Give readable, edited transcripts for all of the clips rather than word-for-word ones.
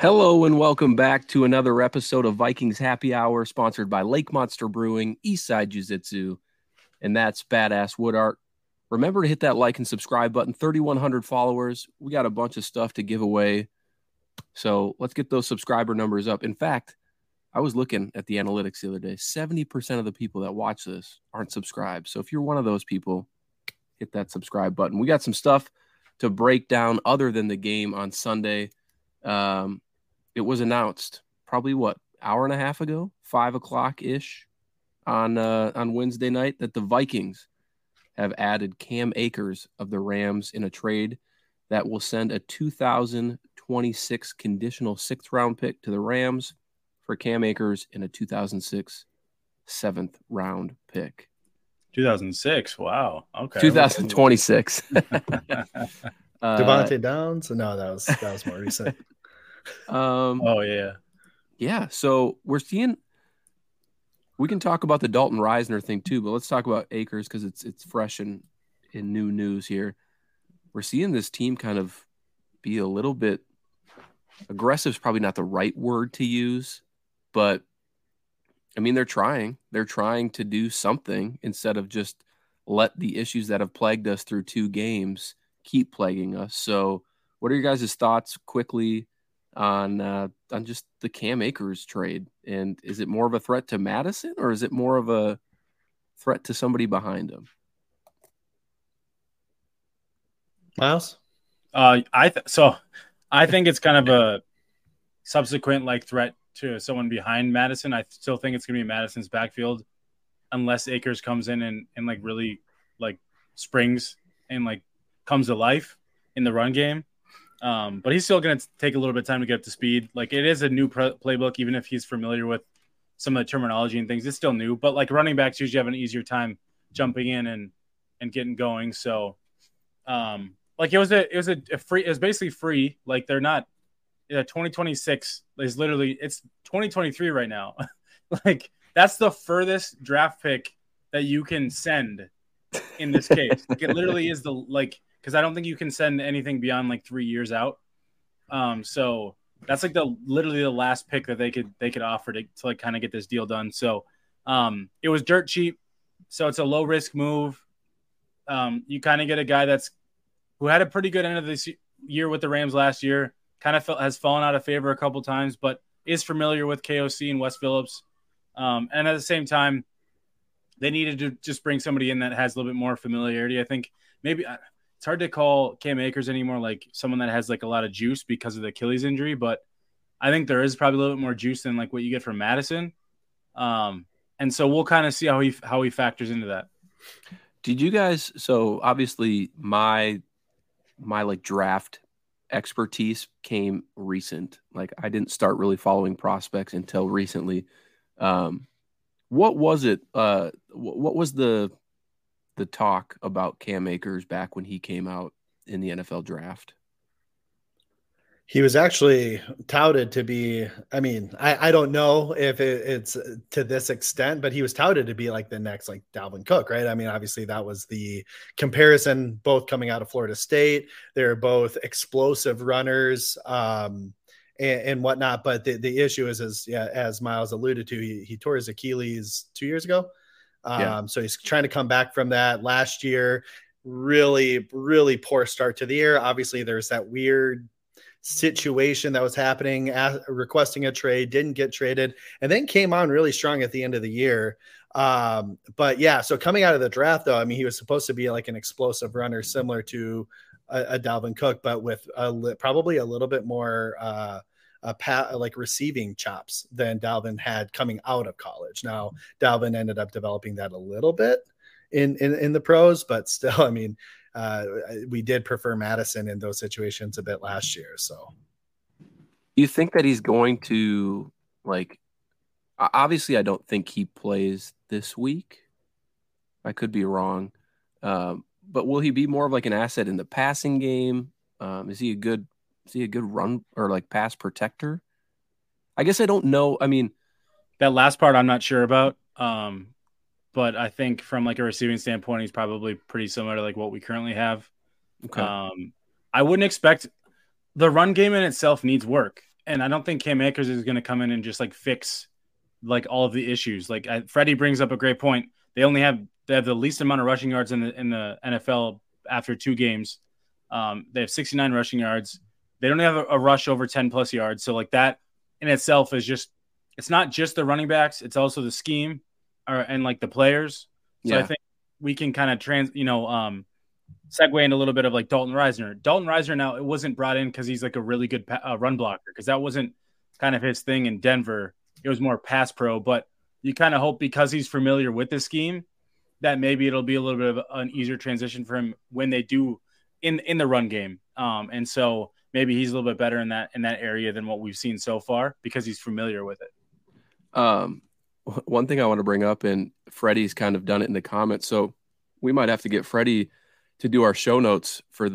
Hello and welcome back to another episode of Vikings Happy Hour, sponsored by Lake Monster Brewing, Eastside Jiu-Jitsu, and that's Badass Wood Art. Remember to hit that like and subscribe button. 3,100 followers. We got a bunch of stuff to give away, so let's get those subscriber numbers up. In fact, I was looking at the analytics the other day. 70% of the people that watch this aren't subscribed, so if you're one of those people, hit that subscribe button. We got some stuff to break down other than the game on Sunday. It was announced probably, hour and a half ago, 5 o'clock-ish on Wednesday night, that the Vikings have added Cam Akers of the Rams in a trade that will send a 2026 conditional 6th-round pick to the Rams for Cam Akers and a 2006 7th-round pick. 2006, wow. Okay. 2026. Devontae Downs? No, that was more recent. Yeah, so we can talk about the Dalton Risner thing too, but let's talk about Akers because it's fresh and in new news here. We're seeing this team kind of be a little bit aggressive is probably not the right word to use, but I mean, they're trying to do something instead of just let the issues that have plagued us through two games keep plaguing us. So what are your guys' thoughts quickly on just the Cam Akers trade? And is it more of a threat to Madison or is it more of a threat to somebody behind him? Miles? I think it's kind of a subsequent threat to someone behind Madison. I still think it's going to be Madison's backfield unless Akers comes in and really springs and comes to life in the run game. But he's still going to take a little bit of time to get up to speed. It is a new playbook, even if he's familiar with some of the terminology and things. It's still new. But, running backs usually have an easier time jumping in and getting going. So, it was basically free. They're not – 2026 is literally – it's 2023 right now. That's the furthest draft pick that you can send in this case. It literally is the – because I don't think you can send anything beyond 3 years out. So that's literally the last pick that they could offer to kind of get this deal done. So it was dirt cheap. So it's a low risk move. You kind of get a guy who had a pretty good end of this year with the Rams last year, kind of has fallen out of favor a couple times, but is familiar with KOC and Wes Phillips. And at the same time, they needed to just bring somebody in that has a little bit more familiarity. I think maybe it's hard to call Cam Akers anymore someone that has a lot of juice because of the Achilles injury, but I think there is probably a little bit more juice than what you get from Madison. And so we'll kind of see how he factors into that. Did you guys? So obviously my draft expertise came recent. I didn't start really following prospects until recently. What was it? What was the talk about Cam Akers back when he came out in the NFL draft? He was actually touted to be, I don't know if it's to this extent, but he was touted to be the next Dalvin Cook, right? Obviously that was the comparison, both coming out of Florida State. They're both explosive runners, and whatnot. But the issue is, as Miles alluded to, he tore his Achilles 2 years ago. Yeah. So he's trying to come back from that last year. Really, really poor start to the year. Obviously, there's that weird situation that was happening, requesting a trade, didn't get traded, and then came on really strong at the end of the year. But yeah, so coming out of the draft, though, he was supposed to be an explosive runner, similar to a Dalvin Cook, but with probably a little bit more receiving chops than Dalvin had coming out of college. Now Dalvin ended up developing that a little bit in the pros, but still, we did prefer Madison in those situations a bit last year. So you think that he's going to obviously I don't think he plays this week. I could be wrong. But will he be more of an asset in the passing game? Is he a good run or pass protector? I guess I don't know. That last part I'm not sure about. But I think from a receiving standpoint, he's probably pretty similar to what we currently have. Okay. I wouldn't expect the run game in itself needs work. And I don't think Cam Akers is going to come in and just like fix like all of the issues. Like Freddie brings up a great point. They have the least amount of rushing yards in the NFL after two games. They have 69 rushing yards. They don't have a rush over 10 plus yards. So like that in itself is just, it's not just the running backs. It's also the scheme and like the players. So yeah. I think we can kind of segue into a little bit of like Dalton Risner. Dalton Risner now, it wasn't brought in because he's like a really good run blocker, because that wasn't kind of his thing in Denver. It was more pass pro, but you kind of hope because he's familiar with this scheme that maybe it'll be a little bit of an easier transition for him when they do in the run game. And so maybe he's a little bit better in that area than what we've seen so far because he's familiar with it. One thing I want to bring up, and Freddie's kind of done it in the comments, so we might have to get Freddie to do our show notes for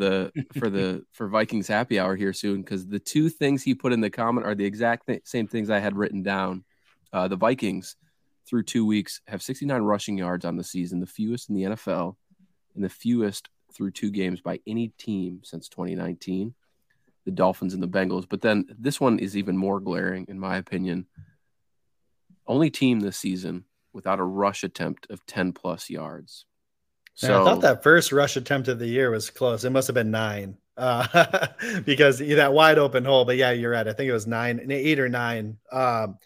Vikings Happy Hour here soon, because the two things he put in the comment are the exact same things I had written down. The Vikings through 2 weeks have 69 rushing yards on the season, the fewest in the NFL and the fewest through two games by any team since 2019, the Dolphins and the Bengals. But then this one is even more glaring, in my opinion. Only team this season without a rush attempt of 10 plus yards. So man, I thought that first rush attempt of the year was close. It must have been 9 because that wide open hole. But yeah, you're right. I think it was 8 or 9. Well,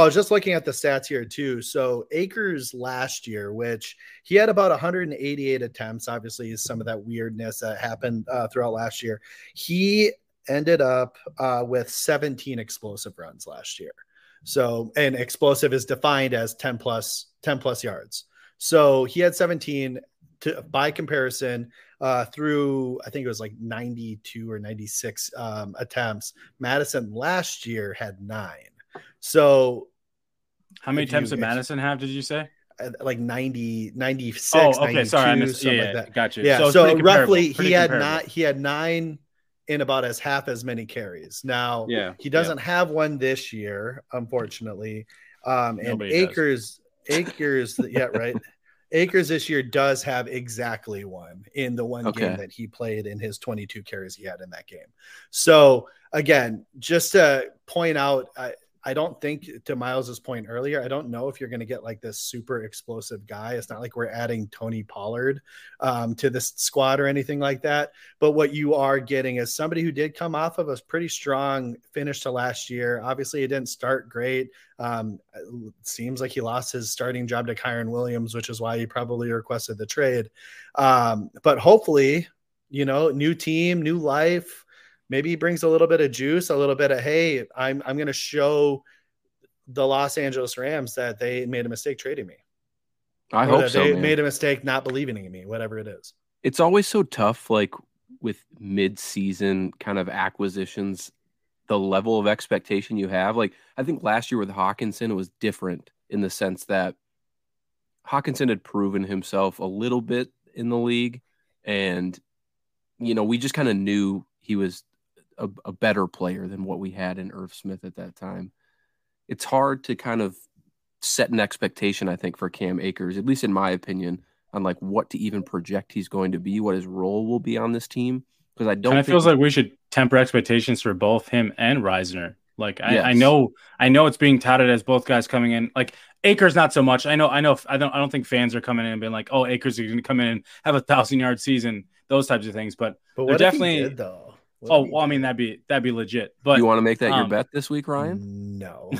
I was just looking at the stats here too. So Akers last year, which he had about 188 attempts, obviously is some of that weirdness that happened throughout last year. He ended up with 17 explosive runs last year. So, and explosive is defined as 10 plus yards. So he had 17 by comparison through, I think it was like 92 or 96 attempts. Madison last year had 9. So how many attempts did Madison have, did you say? Like 90, 96, oh, okay. 92, sorry, I missed, something like that. Gotcha. Yeah, so roughly he had 9 in about as half as many carries. Now, he doesn't have one this year, unfortunately. And Akers, yeah, right. Akers this year does have exactly one in the one game that he played in his 22 carries he had in that game. So again, just to point out, I don't think, to Miles's point earlier, I don't know if you're going to get like this super explosive guy. It's not like we're adding Tony Pollard to this squad or anything like that. But what you are getting is somebody who did come off of a pretty strong finish to last year. Obviously, it didn't start great. It seems like he lost his starting job to Kyren Williams, which is why he probably requested the trade. But hopefully, new team, new life. Maybe he brings a little bit of juice, a little bit of, hey, I'm going to show the Los Angeles Rams that they made a mistake trading me. I hope so. They made a mistake not believing in me, whatever it is. It's always so tough, like with mid-season kind of acquisitions, the level of expectation you have. Like I think last year with Hawkinson, it was different in the sense that Hawkinson had proven himself a little bit in the league, and we just kind of knew he was a better player than what we had in Irv Smith at that time. It's hard to kind of set an expectation, I think, for Cam Akers, at least in my opinion, on like what to even project he's going to be, what his role will be on this team. Because it feels like we should temper expectations for both him and Risner. Like I know it's being touted as both guys coming in. Like Akers, not so much. I know. I don't think fans are coming in and being like, "Oh, Akers is going to come in and have 1,000-yard season." Those types of things. But what definitely did, though. That'd be legit. But you want to make that your bet this week, Ryan? No,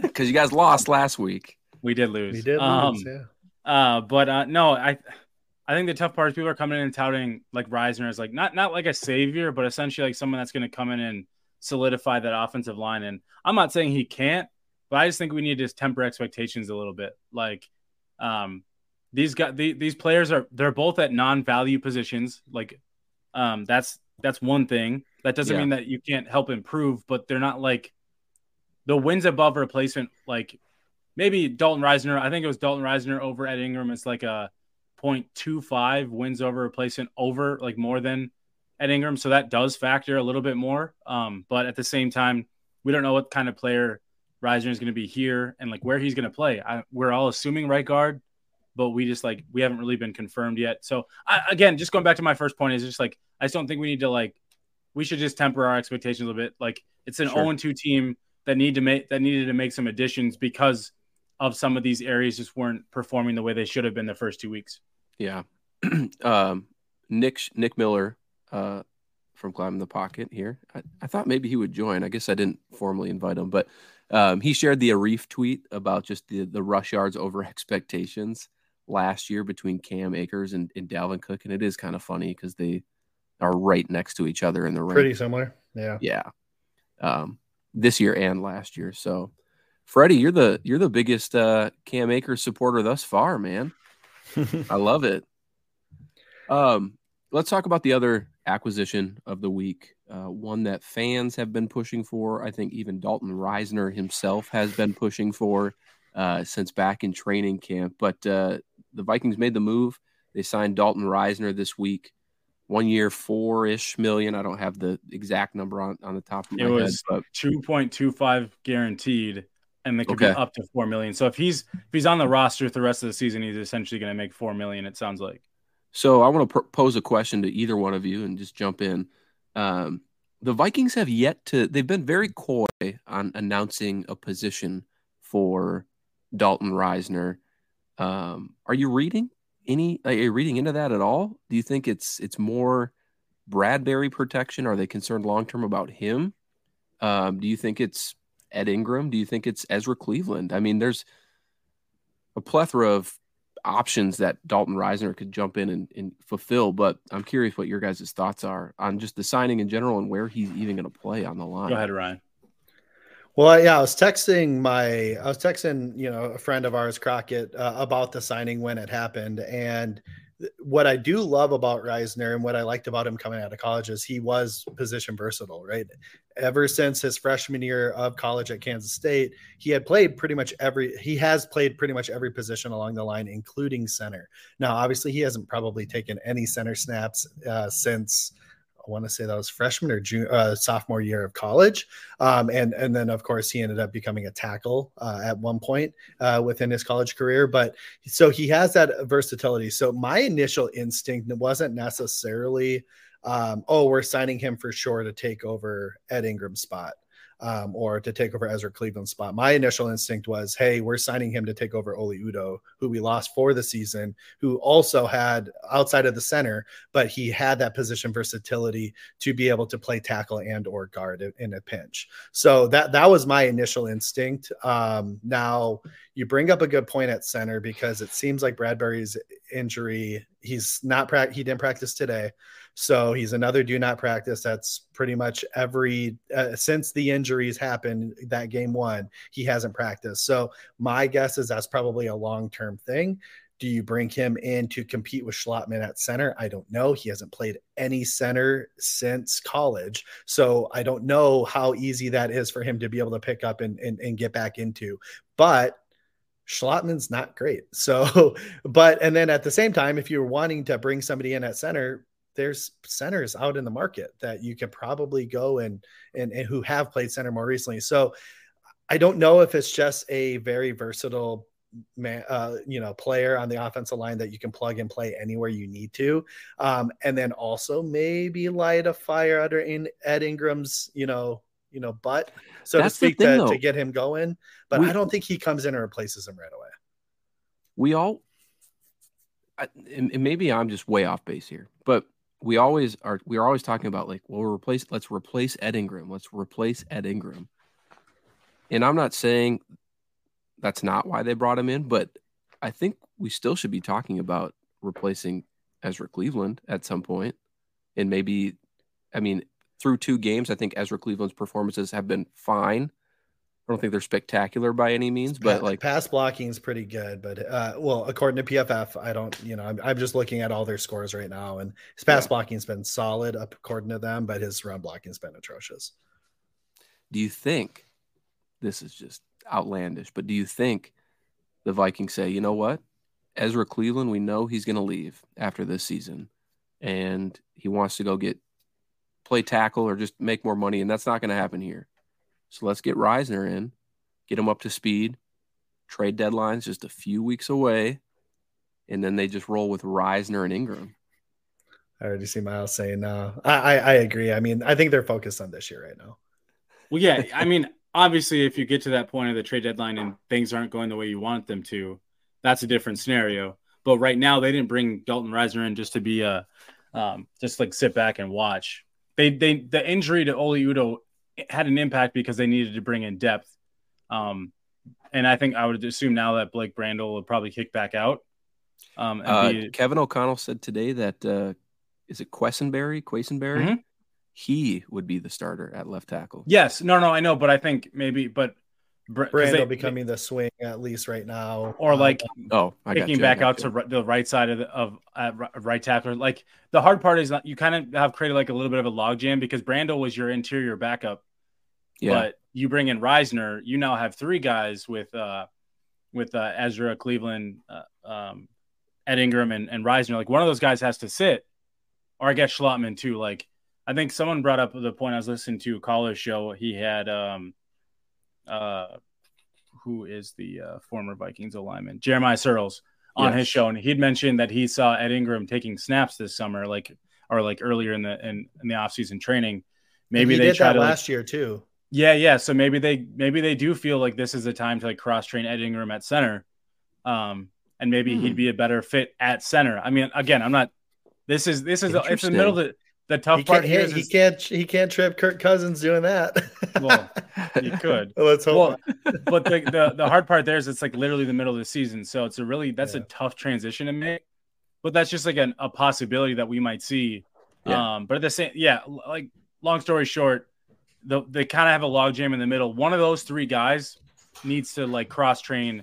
because you guys lost last week. We did lose. No, I think the tough part is people are coming in and touting like Risner as like not like a savior, but essentially like someone that's going to come in and solidify that offensive line. And I'm not saying he can't, but I just think we need to temper expectations a little bit. Like these guys, these players they're both at non-value positions. Like that's one thing. That doesn't mean that you can't help improve, but they're not like the wins above replacement. Like maybe Dalton Risner, I think it was Dalton Risner over Ed Ingram. It's like a 0.25 wins over replacement over like more than Ed Ingram. So that does factor a little bit more. But at the same time, we don't know what kind of player Risner is going to be here and like where he's going to play. We're all assuming right guard, but we haven't really been confirmed yet. So just going back to my first point is just like, I just don't think we need to like we should just temper our expectations a little bit. Like, it's an 0-2 team that needed to make some additions because of some of these areas just weren't performing the way they should have been the first 2 weeks. Yeah. Nick Miller from Climbing the Pocket here. I thought maybe he would join. I guess I didn't formally invite him, but he shared the Arif tweet about just the rush yards over expectations last year between Cam Akers and Dalvin Cook. And it is kind of funny because they are right next to each other in the ring. Pretty similar. Yeah. Yeah. This year and last year. So Freddie, you're the biggest Cam Akers supporter thus far, man. I love it. Let's talk about the other acquisition of the week, one that fans have been pushing for. I think even Dalton Risner himself has been pushing for since back in training camp. But the Vikings made the move. They signed Dalton Risner this week. 1 year, $4-ish million. I don't have the exact number on the top of my head. It was 2.25 guaranteed, and they could be up to $4 million. So if he's on the roster for the rest of the season, he's essentially going to make $4 million. It sounds like. So I want to pose a question to either one of you and just jump in. The Vikings have they've been very coy on announcing a position for Dalton Risner. Are you reading into that at all? Do you think it's more Bradbury protection? Are they concerned long-term about him? Do you think it's Ed Ingram? Do you think it's Ezra Cleveland? I mean, there's a plethora of options that Dalton Risner could jump in and fulfill, but I'm curious what your guys' thoughts are on just the signing in general and where he's even going to play on the line. Go ahead, Ryan. Well, yeah, I was texting, you know, a friend of ours, Crockett, about the signing when it happened. And what I do love about Risner and what I liked about him coming out of college is he was position versatile, right? Ever since his freshman year of college at Kansas State, he has played pretty much every position along the line, including center. Now, obviously, he hasn't probably taken any center snaps since I want to say that was freshman or sophomore year of college. And then, of course, he ended up becoming a tackle at one point within his college career. But so he has that versatility. So my initial instinct wasn't necessarily, we're signing him for sure to take over Ed Ingram's spot or to take over Ezra Cleveland's spot. My initial instinct was, hey, we're signing him to take over Ole Udo, who we lost for the season, who also had outside of the center, but he had that position versatility to be able to play tackle and or guard in a pinch. So that was my initial instinct. Now you bring up a good point at center because it seems like Bradbury's injury, he didn't practice today. So he's another do not practice. That's pretty much every since the injuries happened that game one, he hasn't practiced. So my guess is that's probably a long-term thing. Do you bring him in to compete with Schlottman at center? I don't know. He hasn't played any center since college. So I don't know how easy that is for him to be able to pick up and get back into. But Schlottman's not great. So, and then at the same time, if you're wanting to bring somebody in at center, there's centers out in the market that you can probably go and who have played center more recently. So I don't know if it's just a very versatile player on the offensive line that you can plug and play anywhere you need to. And then also maybe light a fire under Ed Ingram's, butt, so to speak, to get him going. But I don't think he comes in and replaces him right away. And maybe I'm just way off base here, but we are always talking about like, well, let's replace Ed Ingram. Let's replace Ed Ingram. And I'm not saying that's not why they brought him in, but I think we still should be talking about replacing Ezra Cleveland at some point. And maybe, I mean, through two games, I think Ezra Cleveland's performances have been fine. I don't think they're spectacular by any means, but like pass blocking is pretty good. But according to PFF, I don't, I'm just looking at all their scores right now, and his pass blocking has been solid according to them, but his run blocking has been atrocious. Do you think this is just outlandish? But do you think the Vikings say, you know what, Ezra Cleveland, we know he's going to leave after this season, and he wants to go play tackle or just make more money, and that's not going to happen here. So let's get Risner in, get him up to speed. Trade deadline's just a few weeks away, and then they just roll with Risner and Ingram. I already see Miles saying no. I agree. I mean, I think they're focused on this year right now. Well, yeah. I mean, obviously, if you get to that point of the trade deadline and things aren't going the way you want them to, that's a different scenario. But right now, they didn't bring Dalton Risner in just to be a just like sit back and watch. The injury to Ole Udo had an impact because they needed to bring in depth. And I think I would assume now that Blake Brandle will probably kick back out. Kevin O'Connell said today that is it Quesenberry? Mm-hmm. He would be the starter at left tackle. Yes. No, I know, but I think maybe, but Brandle becoming the swing at least right now, or like kicking back out to the right side of right tackler. Like the hard part is you kind of have created like a little bit of a logjam because Brandle was your interior backup. Yeah. But you bring in Risner, you now have three guys with Ezra Cleveland, Ed Ingram, and Risner. Like one of those guys has to sit, or I guess Schlottman too. Like I think someone brought up the point I was listening to a caller's show. He had who is the former Vikings lineman, Jeremiah Searles, on his show, and he'd mentioned that he saw Ed Ingram taking snaps this summer, or earlier in the offseason training. Maybe they did that last year too. Yeah. So maybe they do feel like this is a time to like cross train Ed Ingram at center, and maybe he'd be a better fit at center. I mean, again, I'm not. This is it's the middle of the tough part here. He can't trip Kirk Cousins doing that. Well, he could. Let's hope. Well, but the hard part there is it's like literally the middle of the season, so it's a tough transition to make. But that's just like a possibility that we might see. Yeah. But at the same, like. Long story short, they kind of have a logjam in the middle. One of those three guys needs to like cross train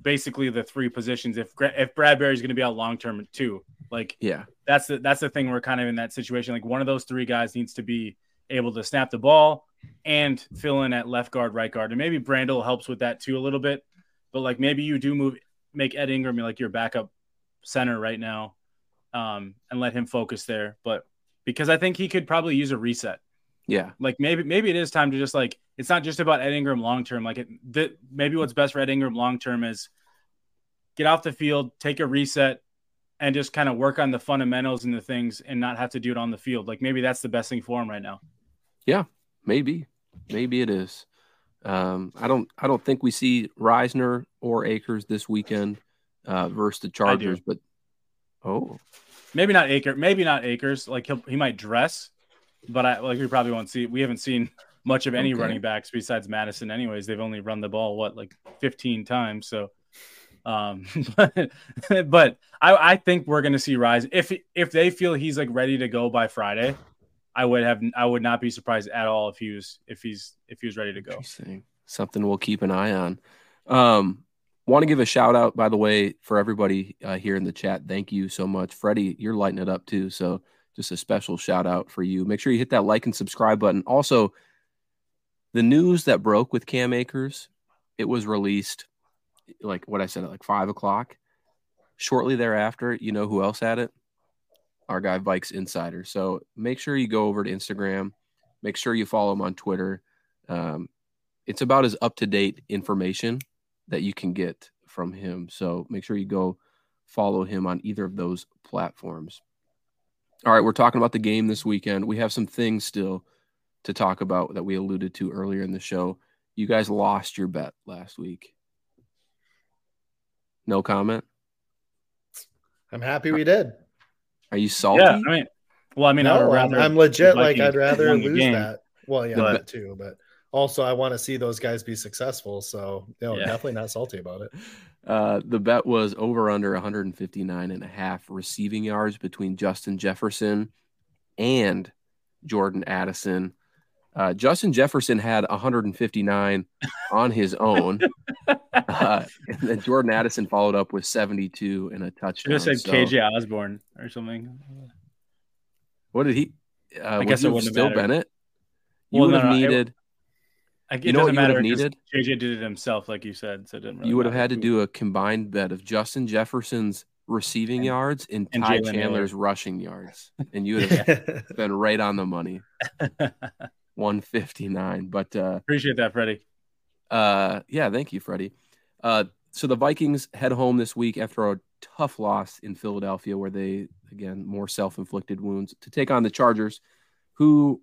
basically the three positions. If Bradbury's going to be out long term too, that's the thing. We're kind of in that situation. Like one of those three guys needs to be able to snap the ball and fill in at left guard, right guard, and maybe Brandle helps with that too a little bit. But like maybe you do make Ed Ingram like your backup center right now, and let him focus there. But because I think he could probably use a reset. Yeah. Like maybe it is time to just like, it's not just about Ed Ingram long-term. Like maybe what's best for Ed Ingram long-term is get off the field, take a reset, and just kind of work on the fundamentals and the things and not have to do it on the field. Like maybe that's the best thing for him right now. Yeah, maybe it is. I don't think we see Risner or Akers this weekend versus the Chargers, but Maybe not Akers. Like he might dress, but we probably won't see. We haven't seen much of any running backs besides Madison. Anyways, they've only run the ball 15 times. So, but I think we're gonna see Rise if they feel he's like ready to go by Friday. I would not be surprised at all if he was ready to go. Something we'll keep an eye on. Want to give a shout out, by the way, for everybody here in the chat. Thank you so much. Freddie, you're lighting it up too. So just a special shout out for you. Make sure you hit that like and subscribe button. Also, the news that broke with Cam Akers, it was released like what I said at 5:00. Shortly thereafter, you know who else had it? Our guy Vikes Insider. So make sure you go over to Instagram. Make sure you follow him on Twitter. It's about as up-to-date information that you can get from him. So make sure you go follow him on either of those platforms. All right, we're talking about the game this weekend. We have some things still to talk about that we alluded to earlier in the show. You guys lost your bet last week. No comment? I'm happy we did. Are you salty? Yeah, I'm legit. I'd rather lose that. Well, yeah, that too, but also, I want to see those guys be successful, so definitely not salty about it. The bet was over under 159.5 receiving yards between Justin Jefferson and Jordan Addison. Justin Jefferson had 159 on his own, and then Jordan Addison followed up with 72 and a touchdown. Should have said KJ Osborn or something. What did he? I guess it would have still been it. You would have needed. It doesn't matter. JJ did it himself, like you said. So it didn't really you would have had to do a combined bet of Justin Jefferson's receiving yards and Ty Chandler's rushing yards, and you would have been right on the money, 159. But appreciate that, Freddie. Thank you, Freddie. So the Vikings head home this week after a tough loss in Philadelphia where they, again, more self-inflicted wounds to take on the Chargers, who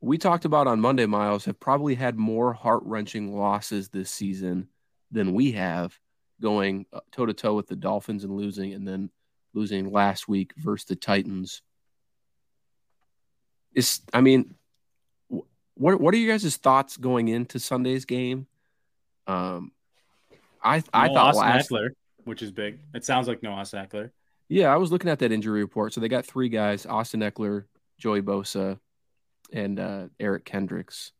we talked about on Monday, Miles, have probably had more heart-wrenching losses this season than we have, going toe-to-toe with the Dolphins and losing, and then losing last week versus the Titans. What are you guys' thoughts going into Sunday's game? I thought Austin Eckler, which is big. It sounds like no Austin Eckler. Yeah, I was looking at that injury report. So they got three guys: Austin Eckler, Joey Bosa, and Eric Kendricks.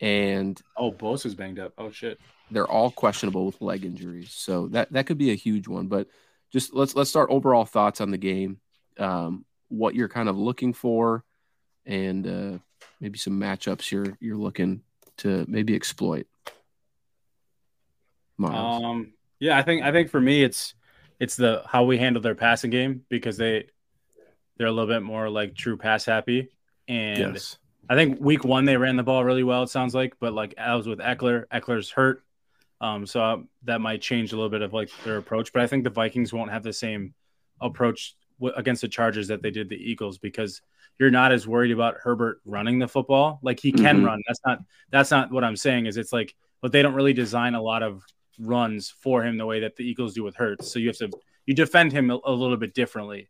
And Bosa's banged up. Oh shit. They're all questionable with leg injuries. So that could be a huge one. But just let's start overall thoughts on the game. What you're kind of looking for, and maybe some matchups you're looking to maybe exploit. Miles. Yeah, I think for me it's the how we handle their passing game, because they're a little bit more like true pass happy. And yes. I think week one they ran the ball really well, it sounds like, but like I was with Eckler. Eckler's hurt. So that might change a little bit of like their approach, but I think the Vikings won't have the same approach against the Chargers that they did the Eagles, because you're not as worried about Herbert running the football. Like he can run. That's not what I'm saying is it's like, but they don't really design a lot of runs for him the way that the Eagles do with Hurts. So you defend him a little bit differently.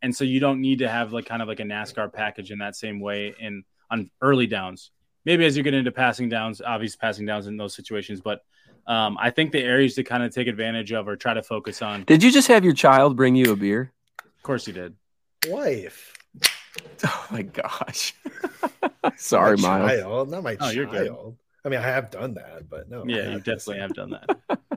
And so you don't need to have like kind of like a NASCAR package in that same way in on early downs. Maybe as you get into passing downs, obvious passing downs in those situations, but I think the areas to kind of take advantage of or try to focus on. Did you just have your child bring you a beer? Of course he did. Wife. Oh my gosh. Sorry, Miles. Not my child. You're good. I mean, I have done that, but no. Yeah, you definitely have done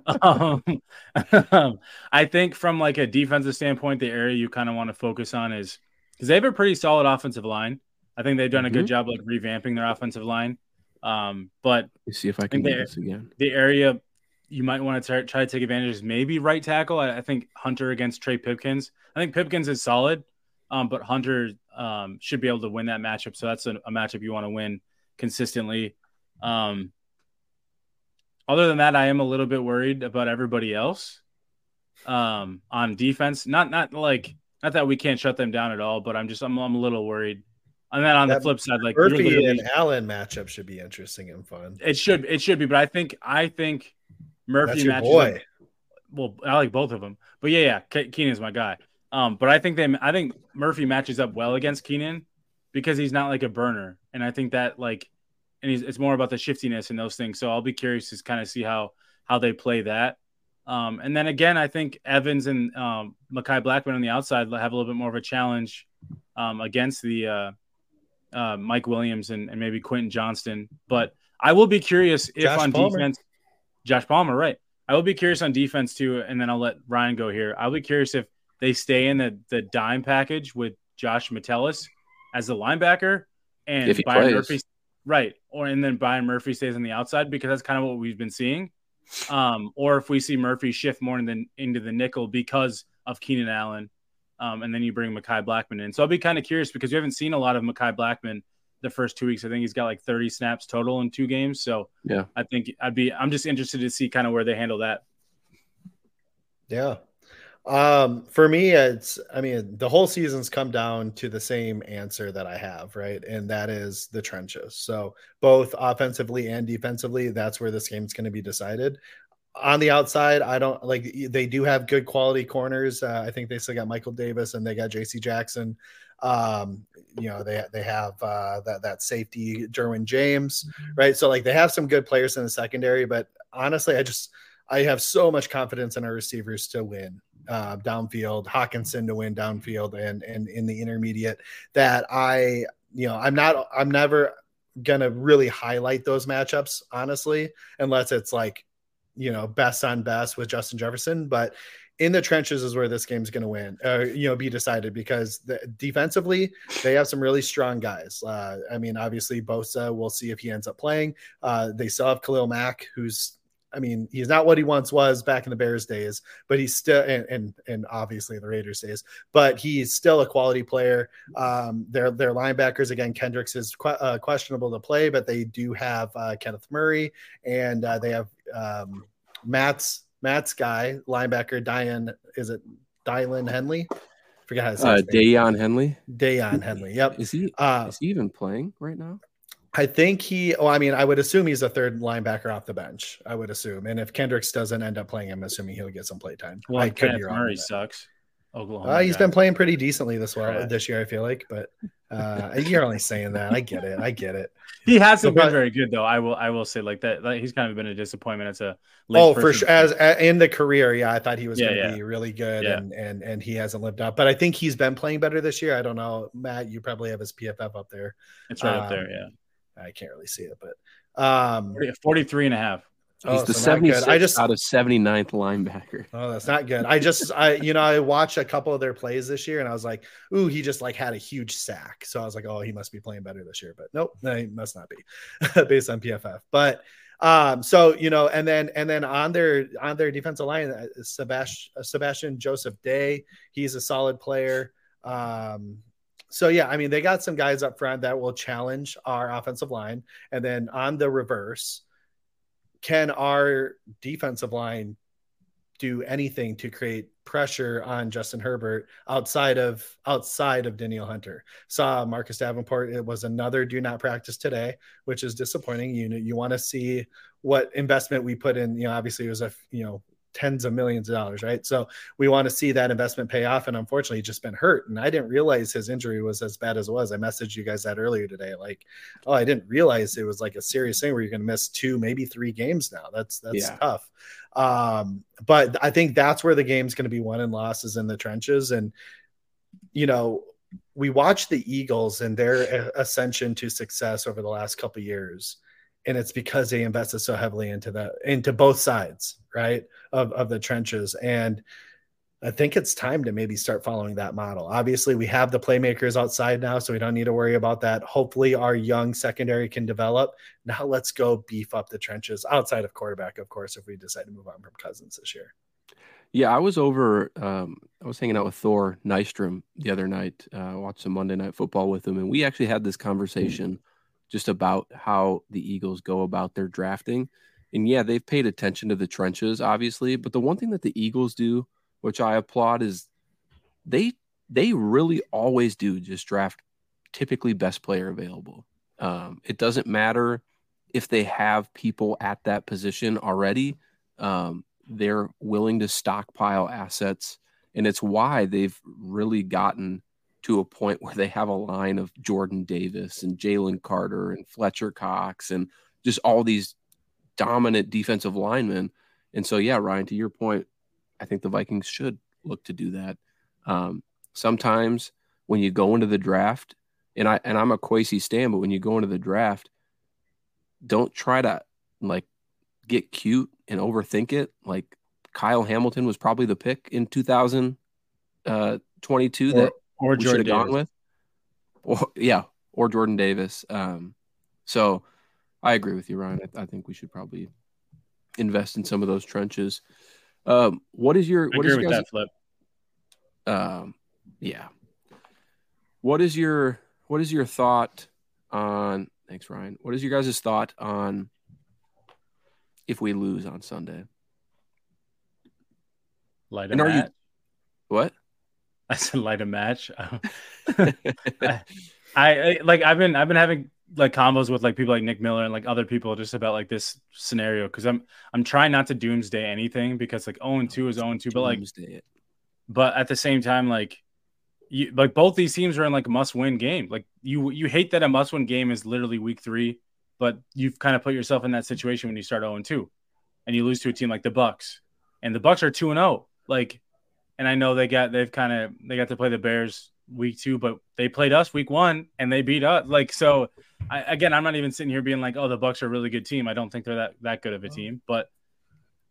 that. I think from like a defensive standpoint, the area you kind of want to focus on is because they have a pretty solid offensive line. I think they've done a good job like revamping their offensive line. But let's see if I can do this again. The area you might want to try to take advantage is maybe right tackle. I think Hunter against Trey Pipkins. I think Pipkins is solid, but Hunter should be able to win that matchup. So that's a matchup you want to win consistently. Other than that, I am a little bit worried about everybody else on defense. Not that we can't shut them down at all, but I'm a little worried. And then on the flip side, like Murphy and Allen matchup should be interesting and fun. It should be, but I think Murphy matchup. Well, I like both of them, but yeah, Keenan's my guy. But I think Murphy matches up well against Keenan because he's not like a burner, and I think that like, and it's more about the shiftiness and those things. So I'll be curious to kind of see how they play that. And then again, I think Evans and Mekhi Blackmon on the outside have a little bit more of a challenge against the Mike Williams and maybe Quentin Johnston. But I will be curious if Josh Palmer, right. I will be curious on defense too, and then I'll let Ryan go here. I'll be curious if they stay in the dime package with Josh Metellus as the linebacker and Byron Murphy. Right. And then Byron Murphy stays on the outside, because that's kind of what we've been seeing. Or if we see Murphy shift more into the nickel because of Keenan Allen, and then you bring Mekhi Blackmon in. So I'll be kind of curious, because we haven't seen a lot of Mekhi Blackmon the first 2 weeks. I think he's got like 30 snaps total in 2 games. So yeah, I think I'm just interested to see kind of where they handle that. Yeah. For me, the whole season's come down to the same answer that I have, right? And that is the trenches. So both offensively and defensively, that's where this game's going to be decided. On the outside, they do have good quality corners. I think they still got Michael Davis and they got JC Jackson. They have that safety, Derwin James, right? So like they have some good players in the secondary, but honestly, I have so much confidence in our receivers to win downfield, Hawkinson to win downfield and in the intermediate, that I'm never going to really highlight those matchups, honestly, unless it's like, best on best with Justin Jefferson. But in the trenches is where this game's going to win, be decided, because defensively they have some really strong guys. Obviously Bosa, we'll see if he ends up playing. They still have Khalil Mack, who's, he's not what he once was back in the Bears days, but he's still, and obviously the Raiders days, but he's still a quality player. Their linebackers, again, Kendricks is questionable to play, but they do have Kenneth Murray, and they have Matt's Matt's guy, linebacker Dayon, is it Dayon Henley? Forgot how to say his name. Dayon Henley. Dayon Henley. Yep. Is he even playing right now? I think he. Oh, I mean, I would assume he's a third linebacker off the bench. I would assume, and if Kendricks doesn't end up playing, I'm assuming he'll get some play time. Well, Kenneth Murray sucks. Oklahoma. He's been playing pretty decently this year, I feel like, but you're only saying that. I get it. He hasn't been very good though. I will say like that. Like, he's kind of been a disappointment as a late for sure. As in the career, yeah, I thought he was going to be really good, and he hasn't lived up. But I think he's been playing better this year. I don't know, Matt. You probably have his PFF up there. It's right up there. Yeah, I can't really see it, but 43.5. He's the 76th out of 79th linebacker. Oh, that's not good. I watched a couple of their plays this year, and I was like, "Ooh, he just like had a huge sack." So I was like, "Oh, he must be playing better this year." But nope, he must not be, based on PFF. But and then on their defensive line, Sebastian Joseph Day, he's a solid player. So, yeah, I mean, they got some guys up front that will challenge our offensive line. And then on the reverse, can our defensive line do anything to create pressure on Justin Herbert outside of Danielle Hunter? Saw Marcus Davenport. It was another do not practice today, which is disappointing. You want to see what investment we put in. Obviously it was tens of millions of dollars, right? So we want to see that investment pay off. And unfortunately, he's just been hurt. And I didn't realize his injury was as bad as it was. I messaged you guys that earlier today. Like, oh, I didn't realize it was like a serious thing where you're going to miss 2, maybe 3 games now. That's tough. But I think that's where the game's going to be won and lost, is in the trenches. And, we watched the Eagles and their ascension to success over the last couple of years. And it's because they invested so heavily into both sides, right, of the trenches. And I think it's time to maybe start following that model. Obviously, we have the playmakers outside now, so we don't need to worry about that. Hopefully, our young secondary can develop. Now let's go beef up the trenches outside of quarterback, of course, if we decide to move on from Cousins this year. Yeah, I was I was hanging out with Thor Nystrom the other night. I watched some Monday Night Football with him, and we actually had this conversation just about how the Eagles go about their drafting. And yeah, they've paid attention to the trenches, obviously. But the one thing that the Eagles do, which I applaud, is they really always do just draft typically best player available. It doesn't matter if they have people at that position already. They're willing to stockpile assets. And it's why they've really gotten to a point where they have a line of Jordan Davis and Jalen Carter and Fletcher Cox and just all these dominant defensive linemen. And so, yeah, Ryan, to your point, I think the Vikings should look to do that. Sometimes when you go into the draft, and I'm a Kwesi stan, but when you go into the draft, don't try to like get cute and overthink it. Like Kyle Hamilton was probably the pick in 2022 or we should have gone with, or Jordan Davis. So I agree with you, Ryan. I think we should probably invest in some of those trenches. What is your guys' flip? Yeah. What is your thought on? Thanks, Ryan. What is your guys' thought on if we lose on Sunday? Light and that. What? I said light a match. I've been having like combos with like people like Nick Miller and like other people just about like this scenario, because I'm trying not to doomsday anything, because like 0-2 is 0-2, but like doomsday. But at the same time, like you like both these teams are in like a must-win game. Like you hate that a must-win game is literally week 3, but you've kind of put yourself in that situation when you start 0-2 and you lose to a team like the Bucks. And the Bucks are 2-0. Like, and I know they got to play the Bears week 2, but they played us week 1 and they beat us. Like, so I'm not even sitting here being like, oh, the Bucks are a really good team. I don't think they're that good of a team, but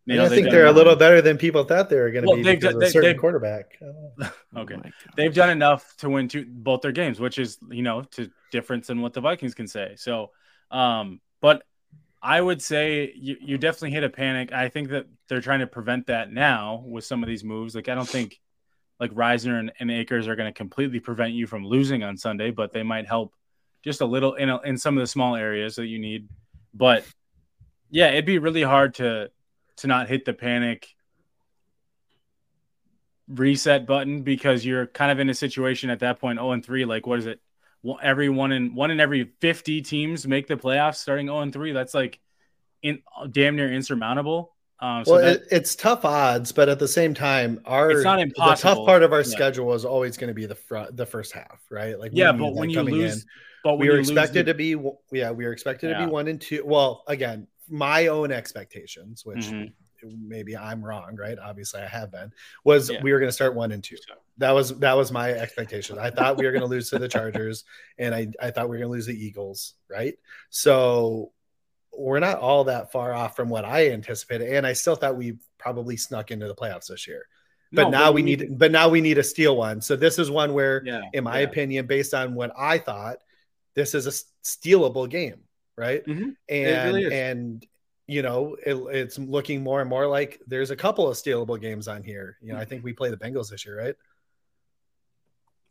I think they're a little better than people thought they were going to be because of a certain quarterback. Okay. They've done enough to win both their games, which is, to difference than what the Vikings can say. So, but I would say you definitely hit a panic. I think that they're trying to prevent that now with some of these moves. Like, I don't think like Risner and Akers are going to completely prevent you from losing on Sunday, but they might help just a little in some of the small areas that you need. But yeah, it'd be really hard to not hit the panic reset button, because you're kind of in a situation at that point, 0-3. Like, what is it? Every one in every 50 teams make the playoffs starting 0-3. That's like damn near insurmountable. It's tough odds, but at the same time, it's not impossible. The tough part of our schedule is always going to be the first half, right? Like, we were expected to be 1-2. Well, again, my own expectations, which maybe I'm wrong, right? Obviously, I have been. We were going to start 1-2. That was my expectation. I thought we were going to lose to the Chargers, and I thought we were going to lose the Eagles, right? So we're not all that far off from what I anticipated, and I still thought we probably snuck into the playoffs this year. But now we need a steal one. So this is one where, in my opinion, based on what I thought, this is a stealable game, right? Mm-hmm. And really, and you know, it's looking more and more like there's a couple of stealable games on here. You know, I think we play the Bengals this year, right?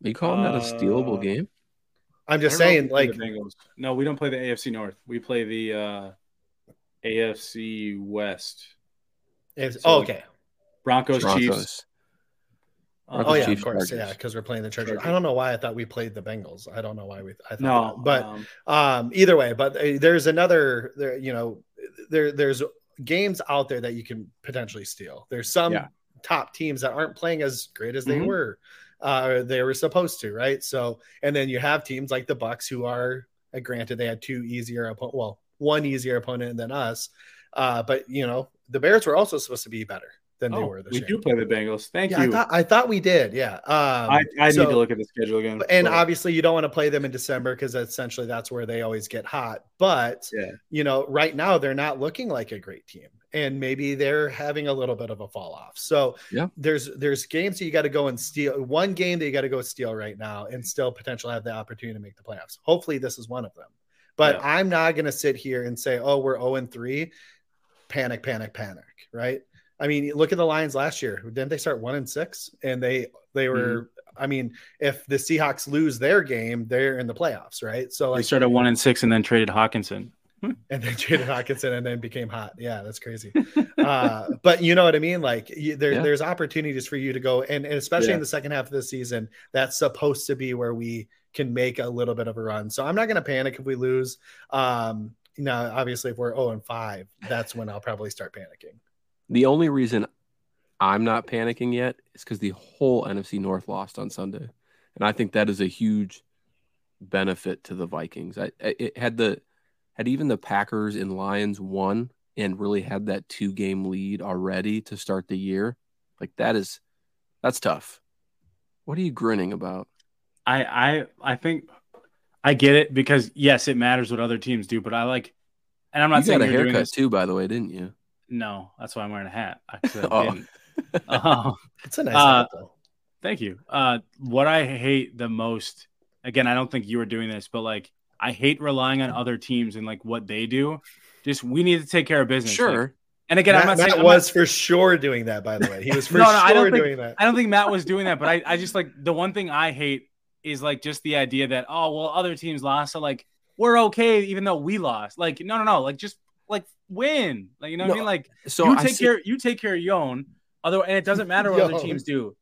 You call that a stealable game? I'm just saying, like, no, we don't play the AFC North. We play the AFC West. Okay. Broncos. Chiefs. Chiefs, of course. Chargers. Yeah, because we're playing the Chargers. I don't know why I thought we played the Bengals. I don't know why either way, but there's another, there's games out there that you can potentially steal. There's some top teams that aren't playing as great as they were. They were supposed to, right? So, and then you have teams like the Bucks, who are, granted, they had one easier opponent than us, but you know, the Bears were also supposed to be better than they were this year. We do play the Bengals. Thank you. I thought we did. Yeah. I need to look at the schedule again. And obviously, you don't want to play them in December, because essentially that's where they always get hot. But you know, right now they're not looking like a great team, and maybe they're having a little bit of a fall off. So there's games that you got to go and steal. One game that you got to go steal right now and still potentially have the opportunity to make the playoffs. Hopefully this is one of them, but I'm not going to sit here and say, oh, we're 0-3. Panic. Right. I mean, look at the Lions last year. Didn't they start 1-6? And they were, I mean, if the Seahawks lose their game, they're in the playoffs. Right. So they started 1-6 and then traded Hawkinson. And then became hot. Yeah, that's crazy. But you know what I mean? Like, there's opportunities for you to go, and especially in the second half of the season, that's supposed to be where we can make a little bit of a run. So I'm not going to panic if we lose. Now, obviously, if we're 0-5, that's when I'll probably start panicking. The only reason I'm not panicking yet is because the whole NFC North lost on Sunday, and I think that is a huge benefit to the Vikings. Had even the Packers and Lions won and really had that 2-game lead already to start the year, like that's tough. What are you grinning about? I think I get it, because yes, it matters what other teams do, but and I'm not saying you got a haircut too, by the way, didn't you? No, that's why I'm wearing a hat. It's a nice hat, though. Thank you. What I hate the most, again, I don't think you were doing this, but like, I hate relying on other teams and like what they do. Just, we need to take care of business. Sure. Like, and again, Matt was for sure doing that, by the way. He was for sure doing that. I don't think Matt was doing that, but I just, like, the one thing I hate is like just the idea that, oh, well, other teams lost, so like we're okay even though we lost. Like, no. Like, just like win. Like, you know what I mean? Like, so you take care of your own. And it doesn't matter what other teams do.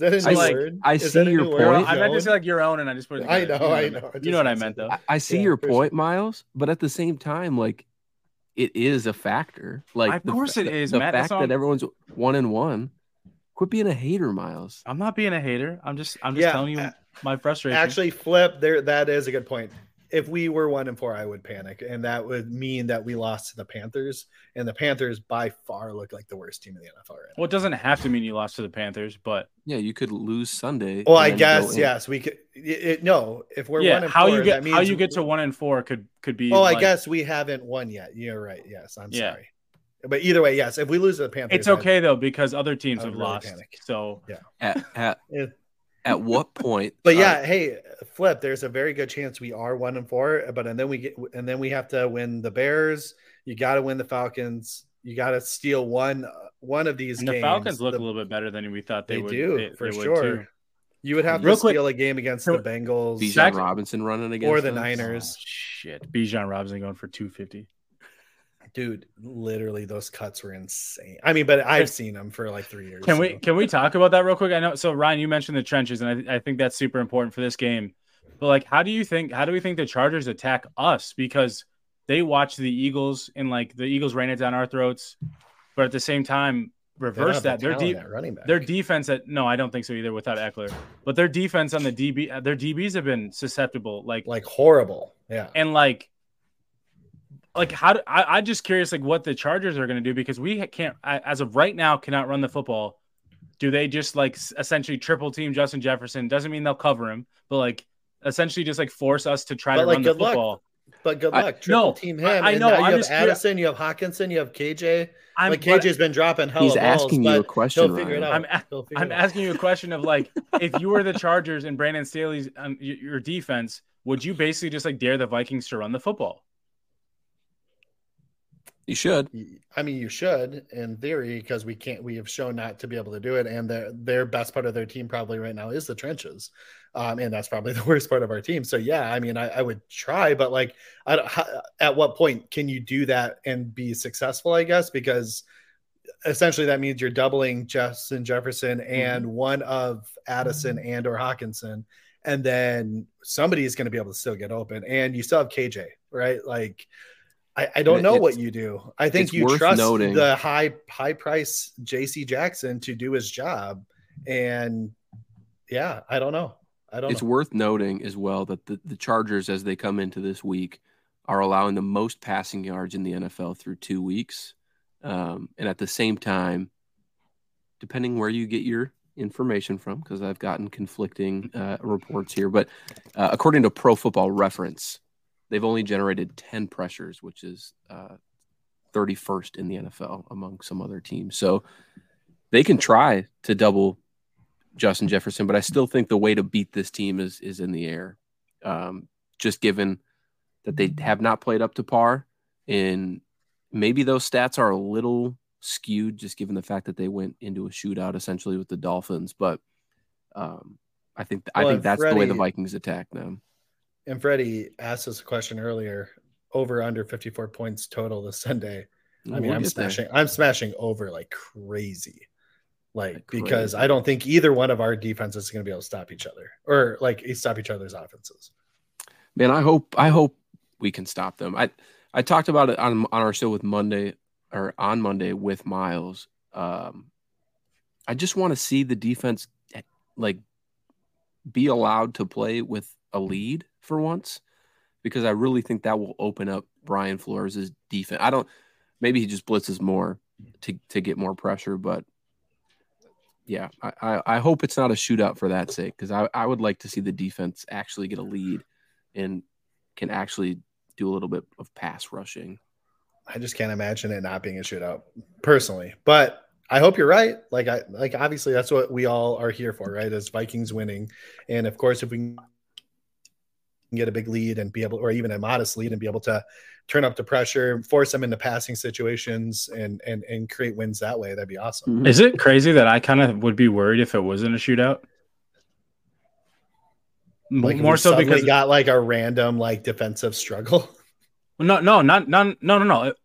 Is that a new word? I see your point. I meant to say like your own, and I just put it together. I know. You know what I meant, though. I see your point, Miles, but at the same time, like, it is a factor. Like, of course it is, Matt. The fact that everyone's 1-1. Quit being a hater, Miles. I'm not being a hater. I'm just telling you my frustration. Actually, Flip, that is a good point. If we were 1-4, I would panic, and that would mean that we lost to the Panthers, and the Panthers by far look like the worst team in the NFL right now. Well, it doesn't have to mean you lost to the Panthers, but you could lose Sunday. Well, I guess we could. If we're 1-4, that means how you get to 1-4 could be. Oh, I guess we haven't won yet. You're right. Yes, I'm sorry, but either way, yes. If we lose to the Panthers, it's okay though, because other teams have lost. Panic. So At what point? But Flip, there's a very good chance we are 1-4, but and then we have to win the Bears. You got to win the Falcons. You got to steal one of these games. The Falcons look a little bit better than we thought they would. They do, for sure. You would have to steal a game against the Bengals. Bijan Robinson running against or the Niners. Bijan Robinson going for 250. Dude, literally those cuts were insane. I mean, but I've seen them for like 3 years. Can we talk about that real quick? I know. So Ryan, you mentioned the trenches, and I think that's super important for this game. But like, how do we think the Chargers attack us? Because they watch the Eagles and like the Eagles ran it down our throats, but at the same time, reverse that. Their defense at no, I don't think so either without Eckler. But their defense on the DB, their DBs have been susceptible, like horrible. Yeah. And like I'm just curious, like what the Chargers are going to do, because we can't, as of right now, cannot run the football. Do they just like essentially triple team Justin Jefferson? Doesn't mean they'll cover him, but like essentially just like force us to try to run the football. But good luck. Triple team him. I know. You have Addison, you have Hawkinson, you have KJ. KJ's been dropping hell. He's asking you a question. I'm asking you a question of like, if you were the Chargers and Brandon Staley's your defense, would you basically just like dare the Vikings to run the football? You should. I mean, you should in theory, because we have shown not to be able to do it. And their best part of their team probably right now is the trenches. And that's probably the worst part of our team. So yeah, I mean, I would try, but like, at what point can you do that and be successful, I guess, because essentially that means you're doubling Justin Jefferson and one of Addison and or Hawkinson. And then somebody is going to be able to still get open, and you still have KJ, right? Like, I don't know what you do. I think you trust the high price JC Jackson to do his job. And yeah, I don't know. It's worth noting as well that the Chargers, as they come into this week, are allowing the most passing yards in the NFL through 2 weeks. And at the same time, depending where you get your information from, because I've gotten conflicting reports here, but according to Pro Football Reference, they've only generated 10 pressures, which is 31st in the NFL among some other teams. So they can try to double Justin Jefferson, but I still think the way to beat this team is in the air. Just given that they have not played up to par, and maybe those stats are a little skewed just given the fact that they went into a shootout essentially with the Dolphins. But I think that's the way the Vikings attack them. And Freddie asked us a question earlier, over under 54 points total this Sunday. I mean, I'm smashing over like crazy. Because I don't think either one of our defenses is going to be able to stop each other or like stop each other's offenses. Man, I hope we can stop them. I talked about it on our show on Monday with Miles. I just want to see the defense like be allowed to play with a lead for once, because I really think that will open up Brian Flores' defense. Maybe he just blitzes more to get more pressure, but yeah, I hope it's not a shootout for that sake, because I would like to see the defense actually get a lead and can actually do a little bit of pass rushing. I just can't imagine it not being a shootout personally, but I hope you're right. Like obviously that's what we all are here for, right? Is Vikings winning. And of course, if we can get a big lead and be able, or even a modest lead, and be able to turn up the pressure, force them into passing situations and create wins that way, that'd be awesome. Is it crazy that I kind of would be worried if it wasn't a shootout? Like more so because we got like a random like defensive struggle. No.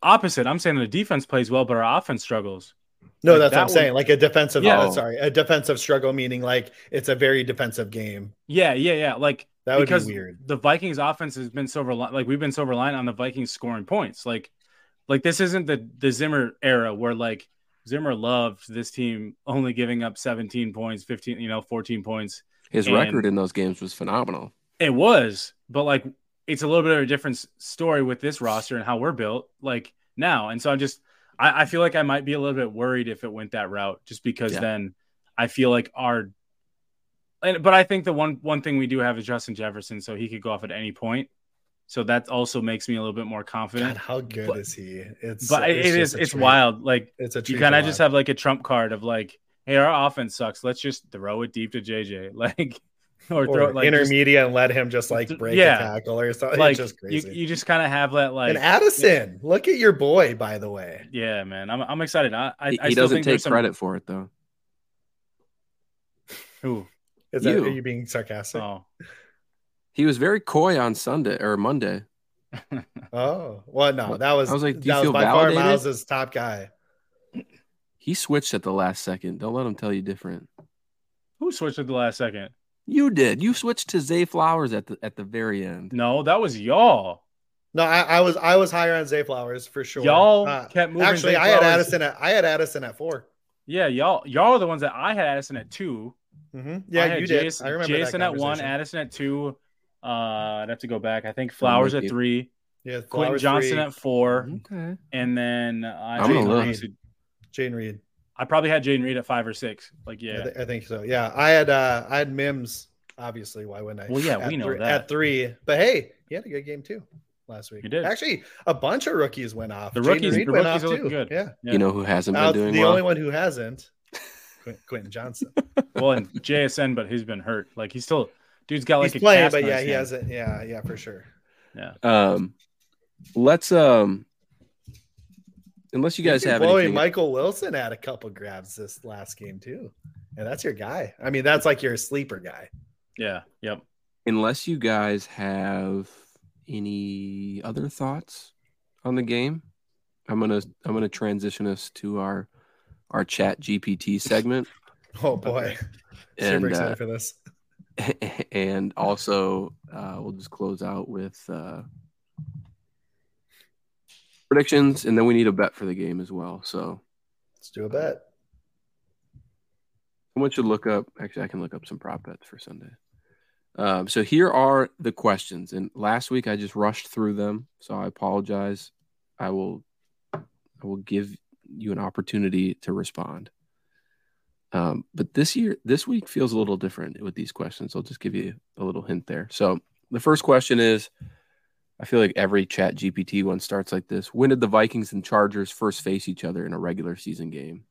Opposite. I'm saying the defense plays well, but our offense struggles. No, like that's what I'm saying. Like a defensive, a defensive struggle, meaning like it's a very defensive game. Yeah. Like, that would be weird. The Vikings offense has been so reliant, like we've been so reliant on the Vikings scoring points. Like this isn't the Zimmer era where like Zimmer loved this team only giving up 17 points, 15, 14 points. His record in those games was phenomenal. It was, but like it's a little bit of a different story with this roster and how we're built like now. And so I feel like I might be a little bit worried if it went that route, just because then I feel like but I think the one thing we do have is Justin Jefferson, so he could go off at any point. So that also makes me a little bit more confident. God, how good is he? It's wild. Like it's a you kind of just have like a trump card of like, hey, our offense sucks. Let's just throw it deep to JJ, like or throw it like intermediate and let him just like break a tackle or something. Like, it's just crazy. You just kind of have that like. And Addison, look at your boy, by the way. Yeah, man, I'm excited. He doesn't take credit for it though. Who? Are you being sarcastic? Oh. He was very coy on Sunday or Monday. Oh, well, no, that was, I was like, do you feel validated? Miles' top guy. He switched at the last second. Don't let him tell you different. Who switched at the last second? You did. You switched to Zay Flowers at the very end. No, that was y'all. No, I was higher on Zay Flowers for sure. Y'all kept moving. Actually, I had Addison at 4. Yeah, y'all are the ones that I had Addison at 2. Mm-hmm. Yeah, you did. I remember Jason at 1, Addison at 2. I'd have to go back. I think Flowers at 3. Yeah, Quentin Johnson at 4. Okay. And then Jayden Reed. I probably had Jayden Reed at 5 or 6. Like, yeah, I think so. Yeah, I had Mims. Obviously, why wouldn't I? Well, yeah, we know that at 3. But hey, he had a good game too last week. He did. Actually, a bunch of rookies went off. The rookies are looking good. Yeah. You know who hasn't been doing well? The only one who hasn't, Quentin Johnson. Well, and JSN, but he's been hurt. Like dude's got like he's a playing, cast but yeah, he hand. Hasn't. Yeah, for sure. Yeah. Let's Unless you guys have Chloe Michael Wilson had a couple grabs this last game too, and that's your guy. I mean, that's like your sleeper guy. Yeah. Yep. Unless you guys have any other thoughts on the game, I'm gonna transition us to our Chat GPT segment. Oh boy, super excited for this. And also, we'll just close out with. Predictions, and then we need a bet for the game as well. So let's do a bet. Someone should look up. Actually, I can look up some prop bets for Sunday. So here are the questions. And last week I just rushed through them, so I apologize. I will give you an opportunity to respond. But this week feels a little different with these questions. I'll just give you a little hint there. So the first question is. I feel like every Chat GPT one starts like this. When did the Vikings and Chargers first face each other in a regular season game?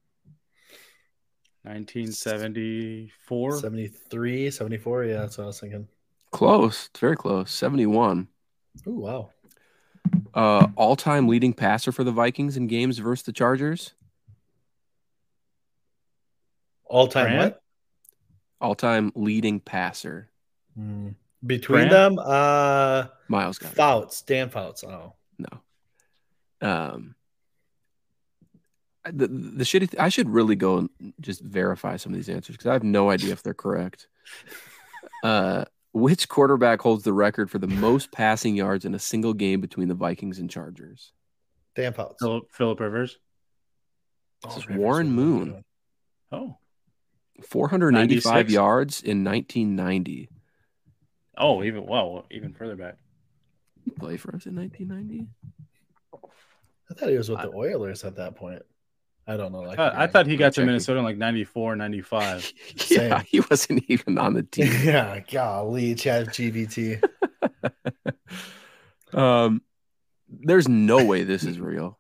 1974? 73, 74. Yeah, that's what I was thinking. Close. It's very close. 71. Oh, wow. All-time leading passer for the Vikings in games versus the Chargers? All-time what? All-time leading passer. Mm. Between them, Miles got Fouts, Dan Fouts. Oh no, the shitty. I should really go and just verify some of these answers because I have no idea if they're correct. Which quarterback holds the record for the most passing yards in a single game between the Vikings and Chargers? Dan Fouts. Philip Rivers. This is Warren Moon. Oh, 485 yards in 1990. Oh, even further back. Did he play for us in 1990? I thought he was with the Oilers at that point. I don't know. Like I thought he got to Minnesota in like 94, 95. Yeah, same. He wasn't even on the team. Yeah, golly, Chat GPT. There's no way this is real.